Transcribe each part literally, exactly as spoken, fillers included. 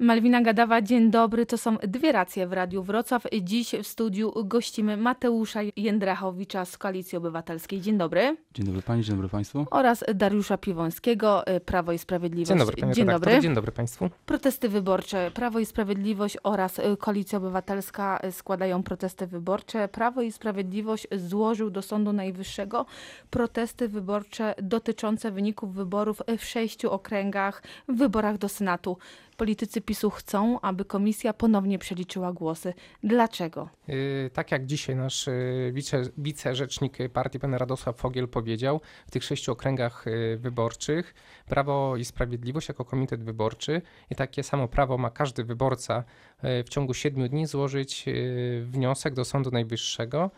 Malwina Gadawa, dzień dobry. To są dwie racje w Radiu Wrocław. Dziś w studiu gościmy Mateusza Jędrachowicza z Koalicji Obywatelskiej. Dzień dobry. Dzień dobry pani, dzień dobry państwu. Oraz Dariusza Piwońskiego, Prawo i Sprawiedliwość. Dzień dobry, panie dzień dobry. Dzień dobry państwu. Protesty wyborcze. Prawo i Sprawiedliwość oraz Koalicja Obywatelska składają protesty wyborcze. Prawo i Sprawiedliwość złożył do Sądu Najwyższego protesty wyborcze dotyczące wyników wyborów w sześciu okręgach w wyborach do Senatu. Politycy PiSu chcą, aby komisja ponownie przeliczyła głosy. Dlaczego? Yy, tak jak dzisiaj nasz yy, wice, wicerzecznik partii, pan Radosław Fogiel powiedział, w tych sześciu okręgach yy, wyborczych Prawo i Sprawiedliwość jako komitet wyborczy i takie samo prawo ma każdy wyborca yy, w ciągu siedmiu dni złożyć yy, wniosek do Sądu Najwyższego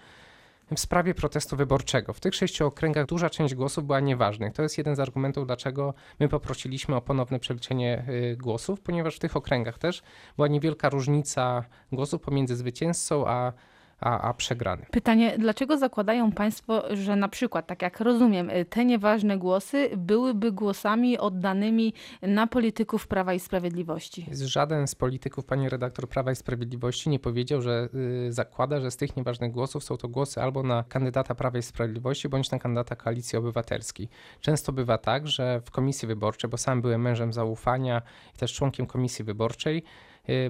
w sprawie protestu wyborczego. W tych sześciu okręgach duża część głosów była nieważnych. To jest jeden z argumentów, dlaczego my poprosiliśmy o ponowne przeliczenie głosów, ponieważ w tych okręgach też była niewielka różnica głosów pomiędzy zwycięzcą a A, a przegrany. Pytanie, dlaczego zakładają państwo, że na przykład, tak jak rozumiem, te nieważne głosy byłyby głosami oddanymi na polityków Prawa i Sprawiedliwości? Żaden z polityków, pani redaktor, Prawa i Sprawiedliwości nie powiedział, że y, zakłada, że z tych nieważnych głosów są to głosy albo na kandydata Prawa i Sprawiedliwości, bądź na kandydata Koalicji Obywatelskiej. Często bywa tak, że w komisji wyborczej, bo sam byłem mężem zaufania i też członkiem komisji wyborczej,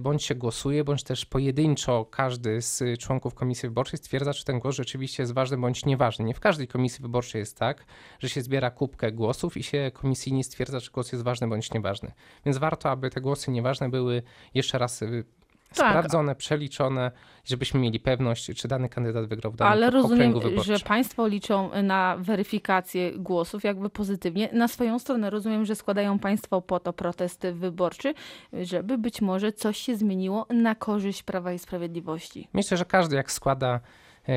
bądź się głosuje, bądź też pojedynczo każdy z członków komisji wyborczej stwierdza, czy ten głos rzeczywiście jest ważny bądź nieważny. Nie w każdej komisji wyborczej jest tak, że się zbiera kubkę głosów i się komisyjnie stwierdza, czy głos jest ważny bądź nieważny. Więc warto, aby te głosy nieważne były jeszcze raz tak sprawdzone, przeliczone, żebyśmy mieli pewność, czy dany kandydat wygrał w danym okręgu wyborczym. Ale rozumiem, że państwo liczą na weryfikację głosów jakby pozytywnie. Na swoją stronę rozumiem, że składają państwo po to protesty wyborczy, żeby być może coś się zmieniło na korzyść Prawa i Sprawiedliwości. Myślę, że każdy jak składa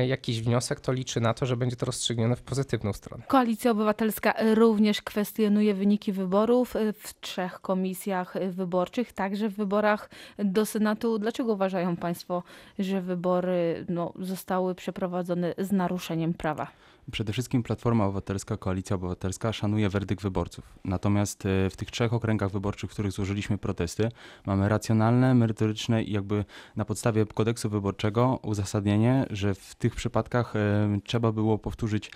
jakiś wniosek, to liczy na to, że będzie to rozstrzygnione w pozytywną stronę. Koalicja Obywatelska również kwestionuje wyniki wyborów w trzech komisjach wyborczych, także w wyborach do Senatu. Dlaczego uważają państwo, że wybory no, zostały przeprowadzone z naruszeniem prawa? Przede wszystkim Platforma Obywatelska, Koalicja Obywatelska szanuje werdykt wyborców. Natomiast w tych trzech okręgach wyborczych, w których złożyliśmy protesty, mamy racjonalne, merytoryczne i jakby na podstawie kodeksu wyborczego uzasadnienie, że w tych przypadkach trzeba było powtórzyć,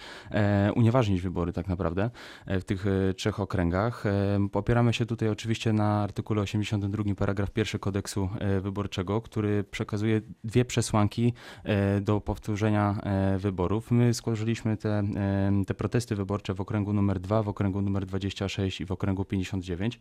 unieważnić wybory tak naprawdę w tych trzech okręgach. Opieramy się tutaj oczywiście na artykule osiemdziesiątym drugim paragraf pierwszy kodeksu wyborczego, który przekazuje dwie przesłanki do powtórzenia wyborów. My złożyliśmy Te, te protesty wyborcze w okręgu numer dwa, w okręgu numer dwadzieścia sześć i w okręgu pięćdziesiąt dziewięć.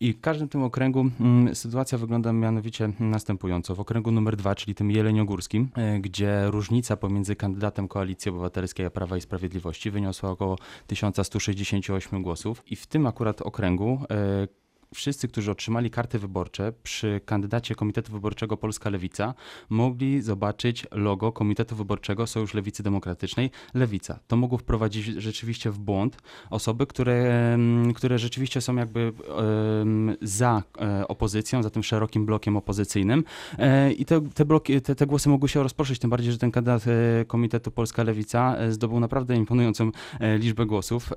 I w każdym tym okręgu m, sytuacja wygląda mianowicie następująco. W okręgu numer dwa, czyli tym jeleniogórskim, gdzie różnica pomiędzy kandydatem Koalicji Obywatelskiej a Prawa i Sprawiedliwości wyniosła około tysiąc sto sześćdziesiąt osiem głosów. I w tym akurat okręgu e, wszyscy, którzy otrzymali karty wyborcze przy kandydacie Komitetu Wyborczego Polska Lewica, mogli zobaczyć logo Komitetu Wyborczego Sojusz Lewicy Demokratycznej Lewica. To mogło wprowadzić rzeczywiście w błąd osoby, które, które rzeczywiście są jakby um, za opozycją, za tym szerokim blokiem opozycyjnym i te, te, bloki, te, te głosy mogły się rozproszyć, tym bardziej, że ten kandydat Komitetu Polska Lewica zdobył naprawdę imponującą liczbę głosów,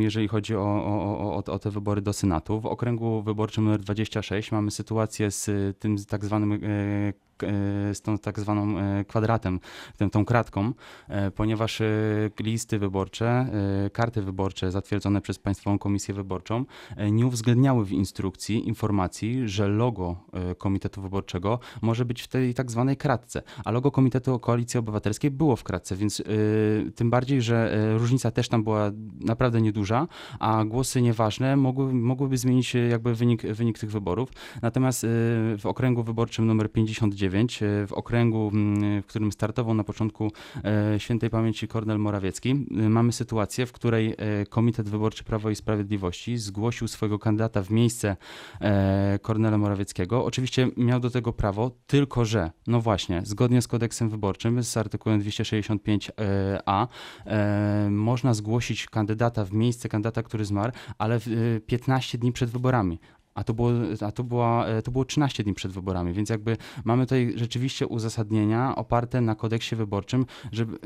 jeżeli chodzi o, o, o, o te wybory do Senatu. W okręgu wyborczym numer dwadzieścia sześć mamy sytuację z tym tak zwanym e, z tą tak zwaną kwadratem, tą, tą kratką, ponieważ listy wyborcze, karty wyborcze zatwierdzone przez Państwową Komisję Wyborczą nie uwzględniały w instrukcji informacji, że logo Komitetu Wyborczego może być w tej tak zwanej kratce, a logo Komitetu Koalicji Obywatelskiej było w kratce, więc tym bardziej, że różnica też tam była naprawdę nieduża, a głosy nieważne mogły, mogłyby zmienić jakby wynik, wynik tych wyborów. Natomiast w okręgu wyborczym numer pięćdziesiąt dziewięć, w okręgu, w którym startował na początku świętej pamięci Kornel Morawiecki, mamy sytuację, w której Komitet Wyborczy Prawo i Sprawiedliwości zgłosił swojego kandydata w miejsce Kornela Morawieckiego. Oczywiście miał do tego prawo, tylko że, no właśnie, zgodnie z kodeksem wyborczym, z artykułem dwieście sześćdziesiąt pięć a, można zgłosić kandydata w miejsce kandydata, który zmarł, ale piętnaście dni przed wyborami. a to było, a to była, to było trzynaście dni przed wyborami, więc jakby mamy tutaj rzeczywiście uzasadnienia oparte na kodeksie wyborczym, żeby,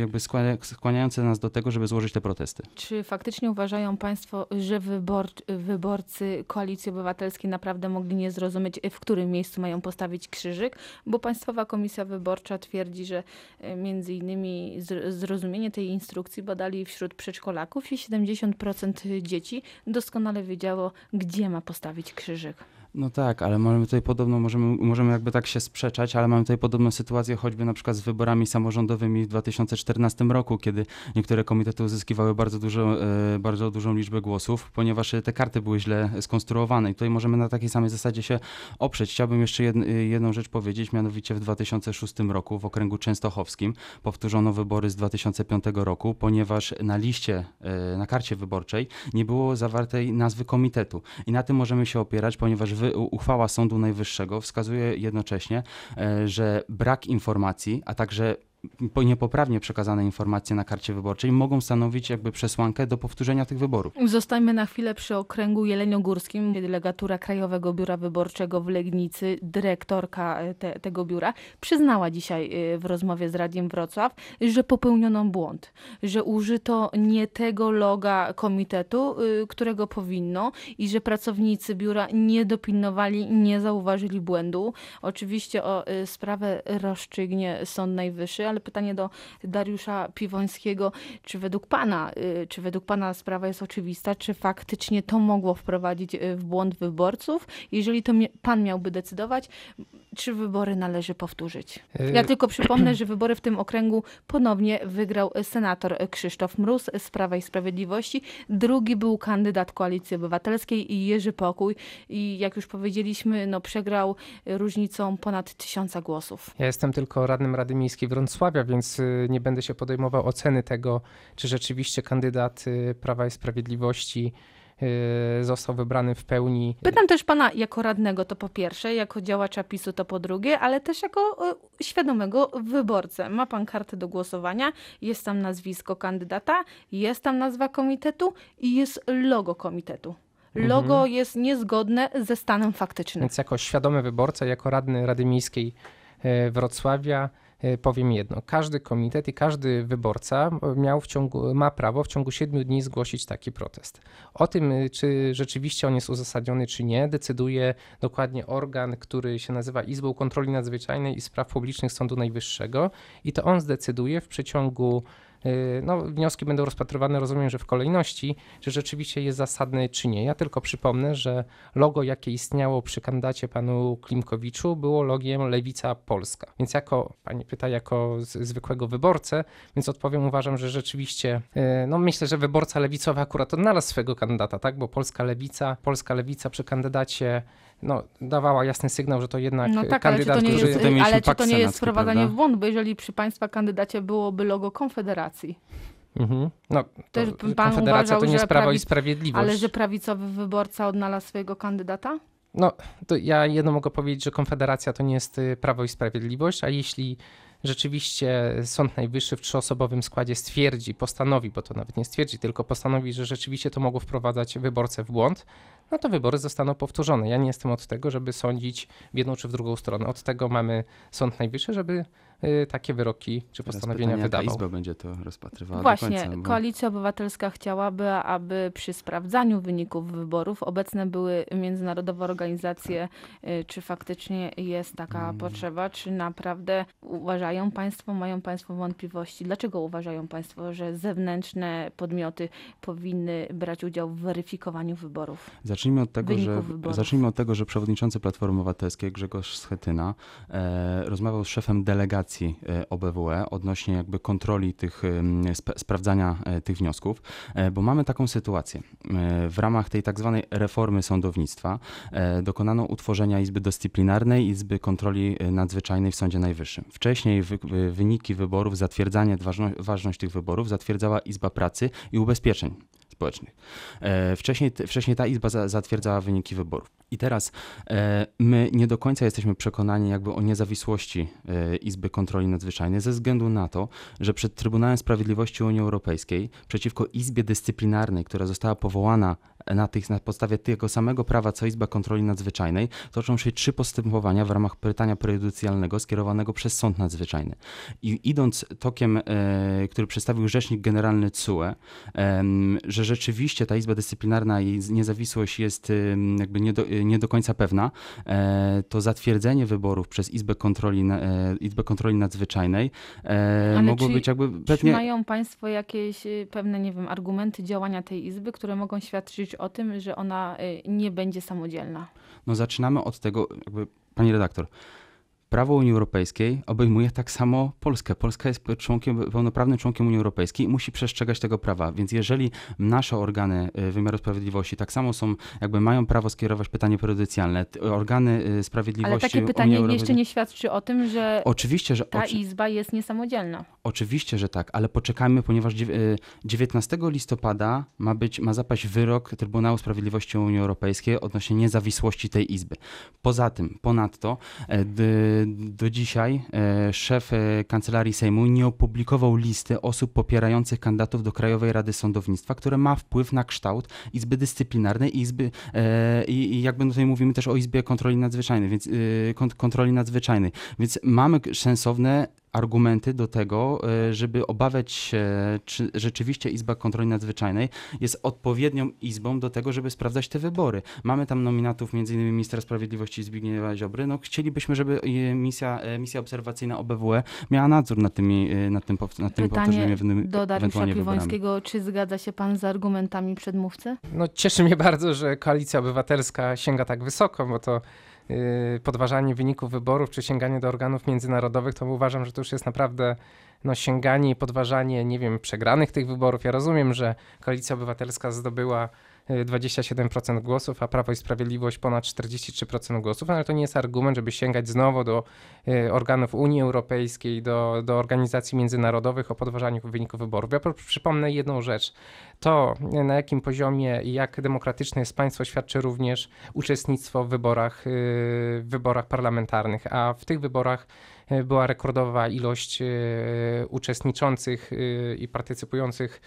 jakby skłania, skłaniające nas do tego, żeby złożyć te protesty. Czy faktycznie uważają państwo, że wybor, wyborcy Koalicji Obywatelskiej naprawdę mogli nie zrozumieć, w którym miejscu mają postawić krzyżyk? Bo Państwowa Komisja Wyborcza twierdzi, że między innymi zrozumienie tej instrukcji badali wśród przedszkolaków i siedemdziesiąt procent dzieci doskonale wiedziało, gdzie ma postawić krzyżyk. No tak, ale mamy tutaj podobno, możemy, możemy jakby tak się sprzeczać, ale mamy tutaj podobną sytuację choćby na przykład z wyborami samorządowymi w dwa tysiące czternastym roku, kiedy niektóre komitety uzyskiwały bardzo, dużo, bardzo dużą liczbę głosów, ponieważ te karty były źle skonstruowane i tutaj możemy na takiej samej zasadzie się oprzeć. Chciałbym jeszcze jed, jedną rzecz powiedzieć, mianowicie w dwa tysiące szóstym roku w okręgu częstochowskim powtórzono wybory z dwa tysiące piątego roku, ponieważ na liście, na karcie wyborczej nie było zawartej nazwy komitetu i na tym możemy się opierać, ponieważ uchwała Sądu Najwyższego wskazuje jednocześnie, że brak informacji, a także niepoprawnie przekazane informacje na karcie wyborczej mogą stanowić jakby przesłankę do powtórzenia tych wyborów. Zostańmy na chwilę przy okręgu jeleniogórskim. Delegatura Krajowego Biura Wyborczego w Legnicy, dyrektorka te, tego biura, przyznała dzisiaj w rozmowie z Radiem Wrocław, że popełniono błąd, że użyto nie tego loga komitetu, którego powinno i że pracownicy biura nie dopilnowali, nie zauważyli błędu. Oczywiście o sprawę rozstrzygnie Sąd Najwyższy, ale pytanie do Dariusza Piwońskiego, czy według pana, czy według pana sprawa jest oczywista, czy faktycznie to mogło wprowadzić w błąd wyborców? Jeżeli to pan miałby decydować, czy wybory należy powtórzyć? Ja tylko przypomnę, że wybory w tym okręgu ponownie wygrał senator Krzysztof Mróz z Prawa i Sprawiedliwości. Drugi był kandydat Koalicji Obywatelskiej i Jerzy Pokój i jak już powiedzieliśmy, no przegrał różnicą ponad tysiąca głosów. Ja jestem tylko radnym Rady Miejskiej Wrocławia, więc nie będę się podejmował oceny tego, czy rzeczywiście kandydat Prawa i Sprawiedliwości został wybrany w pełni. Pytam też pana jako radnego, to po pierwsze, jako działacza PiSu to po drugie, ale też jako świadomego wyborcę. Ma pan kartę do głosowania, jest tam nazwisko kandydata, jest tam nazwa komitetu i jest logo komitetu. Logo mhm. jest niezgodne ze stanem faktycznym. Więc jako świadomy wyborca, jako radny Rady Miejskiej Wrocławia powiem jedno, każdy komitet i każdy wyborca miał w ciągu, ma prawo w ciągu siedmiu dni zgłosić taki protest. O tym, czy rzeczywiście on jest uzasadniony, czy nie, decyduje dokładnie organ, który się nazywa Izbą Kontroli Nadzwyczajnej i Spraw Publicznych Sądu Najwyższego i to on zdecyduje w przeciągu, no wnioski będą rozpatrywane, rozumiem, że w kolejności, czy rzeczywiście jest zasadne, czy nie. Ja tylko przypomnę, że logo, jakie istniało przy kandydacie panu Klimkowiczu, było logiem Lewica Polska. Więc jako, pani pyta, jako z, zwykłego wyborcę, więc odpowiem, uważam, że rzeczywiście, no myślę, że wyborca lewicowy akurat odnalazł swego kandydata, tak, bo Polska Lewica, Polska Lewica przy kandydacie no, dawała jasny sygnał, że to jednak no tak, kandydat, ale czy to nie który... Jest, który ale czy to nie jest wprowadzanie w błąd, bo jeżeli przy państwa kandydacie byłoby logo Konfederacji, mhm. no, to pan Konfederacja uważał, to nie jest Prawo prawic... i Sprawiedliwość. Ale że prawicowy wyborca odnalazł swojego kandydata? No, to ja jedno mogę powiedzieć, że Konfederacja to nie jest Prawo i Sprawiedliwość, a jeśli rzeczywiście Sąd Najwyższy w trzyosobowym składzie stwierdzi, postanowi, bo to nawet nie stwierdzi, tylko postanowi, że rzeczywiście to mogło wprowadzać wyborcę w błąd, no to wybory zostaną powtórzone. Ja nie jestem od tego, żeby sądzić w jedną czy w drugą stronę. Od tego mamy Sąd Najwyższy, żeby y, takie wyroki czy postanowienia pytanie, wydawał. Izba będzie to rozpatrywała Właśnie, do końca. Bo... Koalicja Obywatelska chciałaby, aby przy sprawdzaniu wyników wyborów obecne były międzynarodowe organizacje. Y, czy faktycznie jest taka hmm. potrzeba? Czy naprawdę uważają państwo, mają państwo wątpliwości? Dlaczego uważają państwo, że zewnętrzne podmioty powinny brać udział w weryfikowaniu wyborów? Zacznijmy od tego, że, zacznijmy od tego, że przewodniczący Platformy Obywatelskiej Grzegorz Schetyna e, rozmawiał z szefem delegacji e, O B W E odnośnie jakby kontroli tych, sp- sprawdzania e, tych wniosków, e, bo mamy taką sytuację. E, w ramach tej tak zwanej reformy sądownictwa e, dokonano utworzenia Izby Dyscyplinarnej, Izby Kontroli Nadzwyczajnej w Sądzie Najwyższym. Wcześniej wy, wy, wyniki wyborów, zatwierdzanie, ważno, ważność tych wyborów zatwierdzała Izba Pracy i Ubezpieczeń. społecznych. Wcześniej, wcześniej ta izba za, zatwierdzała wyniki wyborów. I teraz my nie do końca jesteśmy przekonani jakby o niezawisłości Izby Kontroli Nadzwyczajnej ze względu na to, że przed Trybunałem Sprawiedliwości Unii Europejskiej przeciwko Izbie Dyscyplinarnej, która została powołana na, tych, na podstawie tego samego prawa co Izba Kontroli Nadzwyczajnej, toczą się trzy postępowania w ramach pytania prejudycjalnego skierowanego przez Sąd Nadzwyczajny. I idąc tokiem, który przedstawił Rzecznik Generalny T S U E, że rzeczywiście ta Izba Dyscyplinarna i niezawisłość jest jakby nie do, nie do końca pewna, to zatwierdzenie wyborów przez Izbę Kontroli, Izbę Kontroli Nadzwyczajnej Ale mogło czy, być jakby... Pewnie... Czy mają państwo jakieś pewne, nie wiem, argumenty działania tej Izby, które mogą świadczyć o tym, że ona nie będzie samodzielna? No zaczynamy od tego, jakby, pani redaktor, prawo Unii Europejskiej obejmuje tak samo Polskę. Polska jest członkiem, pełnoprawnym członkiem Unii Europejskiej i musi przestrzegać tego prawa. Więc jeżeli nasze organy wymiaru sprawiedliwości tak samo są, jakby mają prawo skierować pytanie prejudycjalne, organy sprawiedliwości... Ale takie pytanie Unii jeszcze nie świadczy o tym, że, oczywiście, że ta oczy... izba jest niesamodzielna. Oczywiście, że tak, ale poczekajmy, ponieważ dziewiętnastego listopada ma, być, ma zapaść wyrok Trybunału Sprawiedliwości Unii Europejskiej odnośnie niezawisłości tej izby. Poza tym, ponadto... D- Do dzisiaj e, szef e, Kancelarii Sejmu nie opublikował listy osób popierających kandydatów do Krajowej Rady Sądownictwa, które ma wpływ na kształt Izby Dyscyplinarnej i Izby, e, i jakby tutaj mówimy też o Izbie Kontroli Nadzwyczajnej, więc, e, kont- kontroli nadzwyczajnej. Więc mamy sensowne argumenty do tego, żeby obawiać się, czy rzeczywiście Izba Kontroli Nadzwyczajnej jest odpowiednią izbą do tego, żeby sprawdzać te wybory. Mamy tam nominatów między innymi ministra sprawiedliwości Zbigniewa Ziobry. No, chcielibyśmy, żeby misja, misja obserwacyjna O B W E miała nadzór nad, tymi, nad tym, nad tym powtarzaniem ewentualnie do Dariusza Piwońskiego. Czy zgadza się pan z argumentami przedmówcy? No, cieszy mnie bardzo, że Koalicja Obywatelska sięga tak wysoko, bo to podważanie wyników wyborów czy sięganie do organów międzynarodowych, to uważam, że to już jest naprawdę no, sięganie i podważanie, nie wiem, przegranych tych wyborów. Ja rozumiem, że Koalicja Obywatelska zdobyła dwadzieścia siedem procent głosów, a Prawo i Sprawiedliwość ponad czterdzieści trzy procent głosów, ale to nie jest argument, żeby sięgać znowu do organów Unii Europejskiej, do, do organizacji międzynarodowych o podważaniu wyników wyborów. Ja przypomnę jedną rzecz. To, na jakim poziomie i jak demokratyczne jest państwo, świadczy również uczestnictwo w wyborach, w wyborach parlamentarnych, a w tych wyborach była rekordowa ilość uczestniczących i partycypujących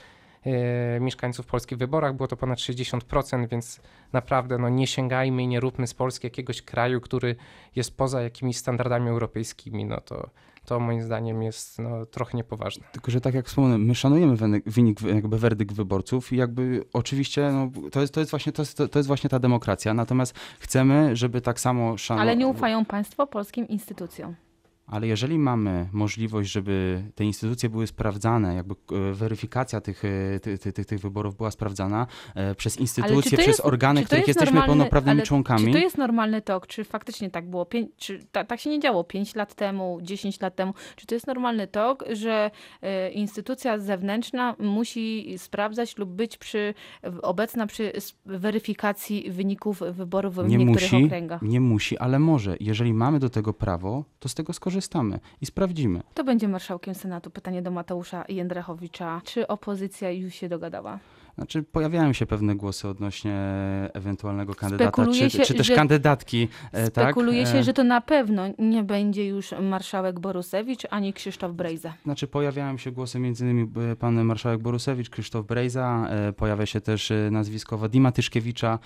mieszkańców Polski w wyborach. Było to ponad sześćdziesiąt procent, więc naprawdę no, nie sięgajmy i nie róbmy z Polski jakiegoś kraju, który jest poza jakimiś standardami europejskimi. No to, to moim zdaniem jest no, trochę niepoważne. Tylko, że tak jak wspomniałem, my szanujemy wynik, jakby werdykt wyborców i jakby oczywiście no, to, jest, to, jest właśnie, to, jest, to jest właśnie ta demokracja. Natomiast chcemy, żeby tak samo szanować... Ale nie ufają państwo polskim instytucjom. Ale jeżeli mamy możliwość, żeby te instytucje były sprawdzane, jakby weryfikacja tych, tych, tych, tych wyborów była sprawdzana przez instytucje, przez jest, organy, których jest jesteśmy normalny, pełnoprawnymi członkami. Czy to jest normalny tok? Czy faktycznie tak było? Pię- czy ta, tak się nie działo pięć lat temu, dziesięć lat temu? Czy to jest normalny tok, że y, instytucja zewnętrzna musi sprawdzać lub być przy, obecna przy weryfikacji wyników wyborów w nie niektórych musi, okręgach? Nie musi, ale może. Jeżeli mamy do tego prawo, to z tego skorzystamy. I sprawdzimy. To będzie marszałkiem Senatu. Pytanie do Mateusza Jędrachowicza. Czy opozycja już się dogadała? Znaczy pojawiają się pewne głosy odnośnie ewentualnego kandydata, czy, się, czy też że, kandydatki. Spekuluje tak? się, że to na pewno nie będzie już marszałek Borusewicz, ani Krzysztof Brejza. Znaczy pojawiają się głosy między innymi pan marszałek Borusewicz, Krzysztof Brejza, pojawia się też nazwisko Wadima Tyszkiewicza.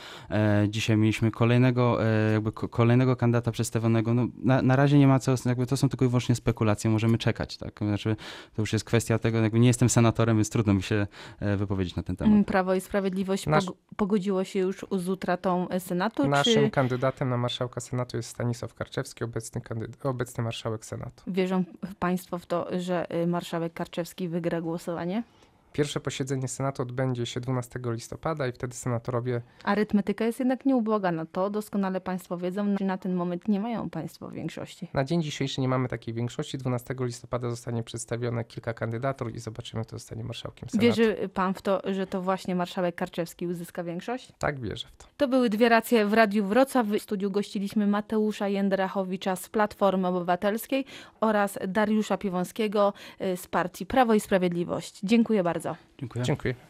Dzisiaj mieliśmy kolejnego, jakby kolejnego kandydata przedstawionego. No, na, na razie nie ma co, jakby to są tylko i wyłącznie spekulacje, możemy czekać. Tak? Znaczy, to już jest kwestia tego, jakby nie jestem senatorem, więc trudno mi się wypowiedzieć na ten temat. Prawo i Sprawiedliwość Nasz... pogodziło się już z utratą Senatu? Naszym czy... kandydatem na marszałka Senatu jest Stanisław Karczewski, obecny, kandyd... obecny marszałek Senatu. Wierzą państwo w to, że marszałek Karczewski wygra głosowanie? Pierwsze posiedzenie Senatu odbędzie się dwunastego listopada i wtedy senatorowie... Arytmetyka jest jednak nieubłagana. To doskonale państwo wiedzą. Na ten moment nie mają państwo większości. Na dzień dzisiejszy nie mamy takiej większości. dwunastego listopada zostanie przedstawione kilka kandydatur i zobaczymy, kto zostanie marszałkiem Senatu. Wierzy pan w to, że to właśnie marszałek Karczewski uzyska większość? Tak, wierzę w to. To były dwie racje w Radiu Wrocław. W studiu gościliśmy Mateusza Jędrachowicza z Platformy Obywatelskiej oraz Dariusza Piwońskiego z partii Prawo i Sprawiedliwość. Dziękuję bardzo. Dziękuję. Dziękuję.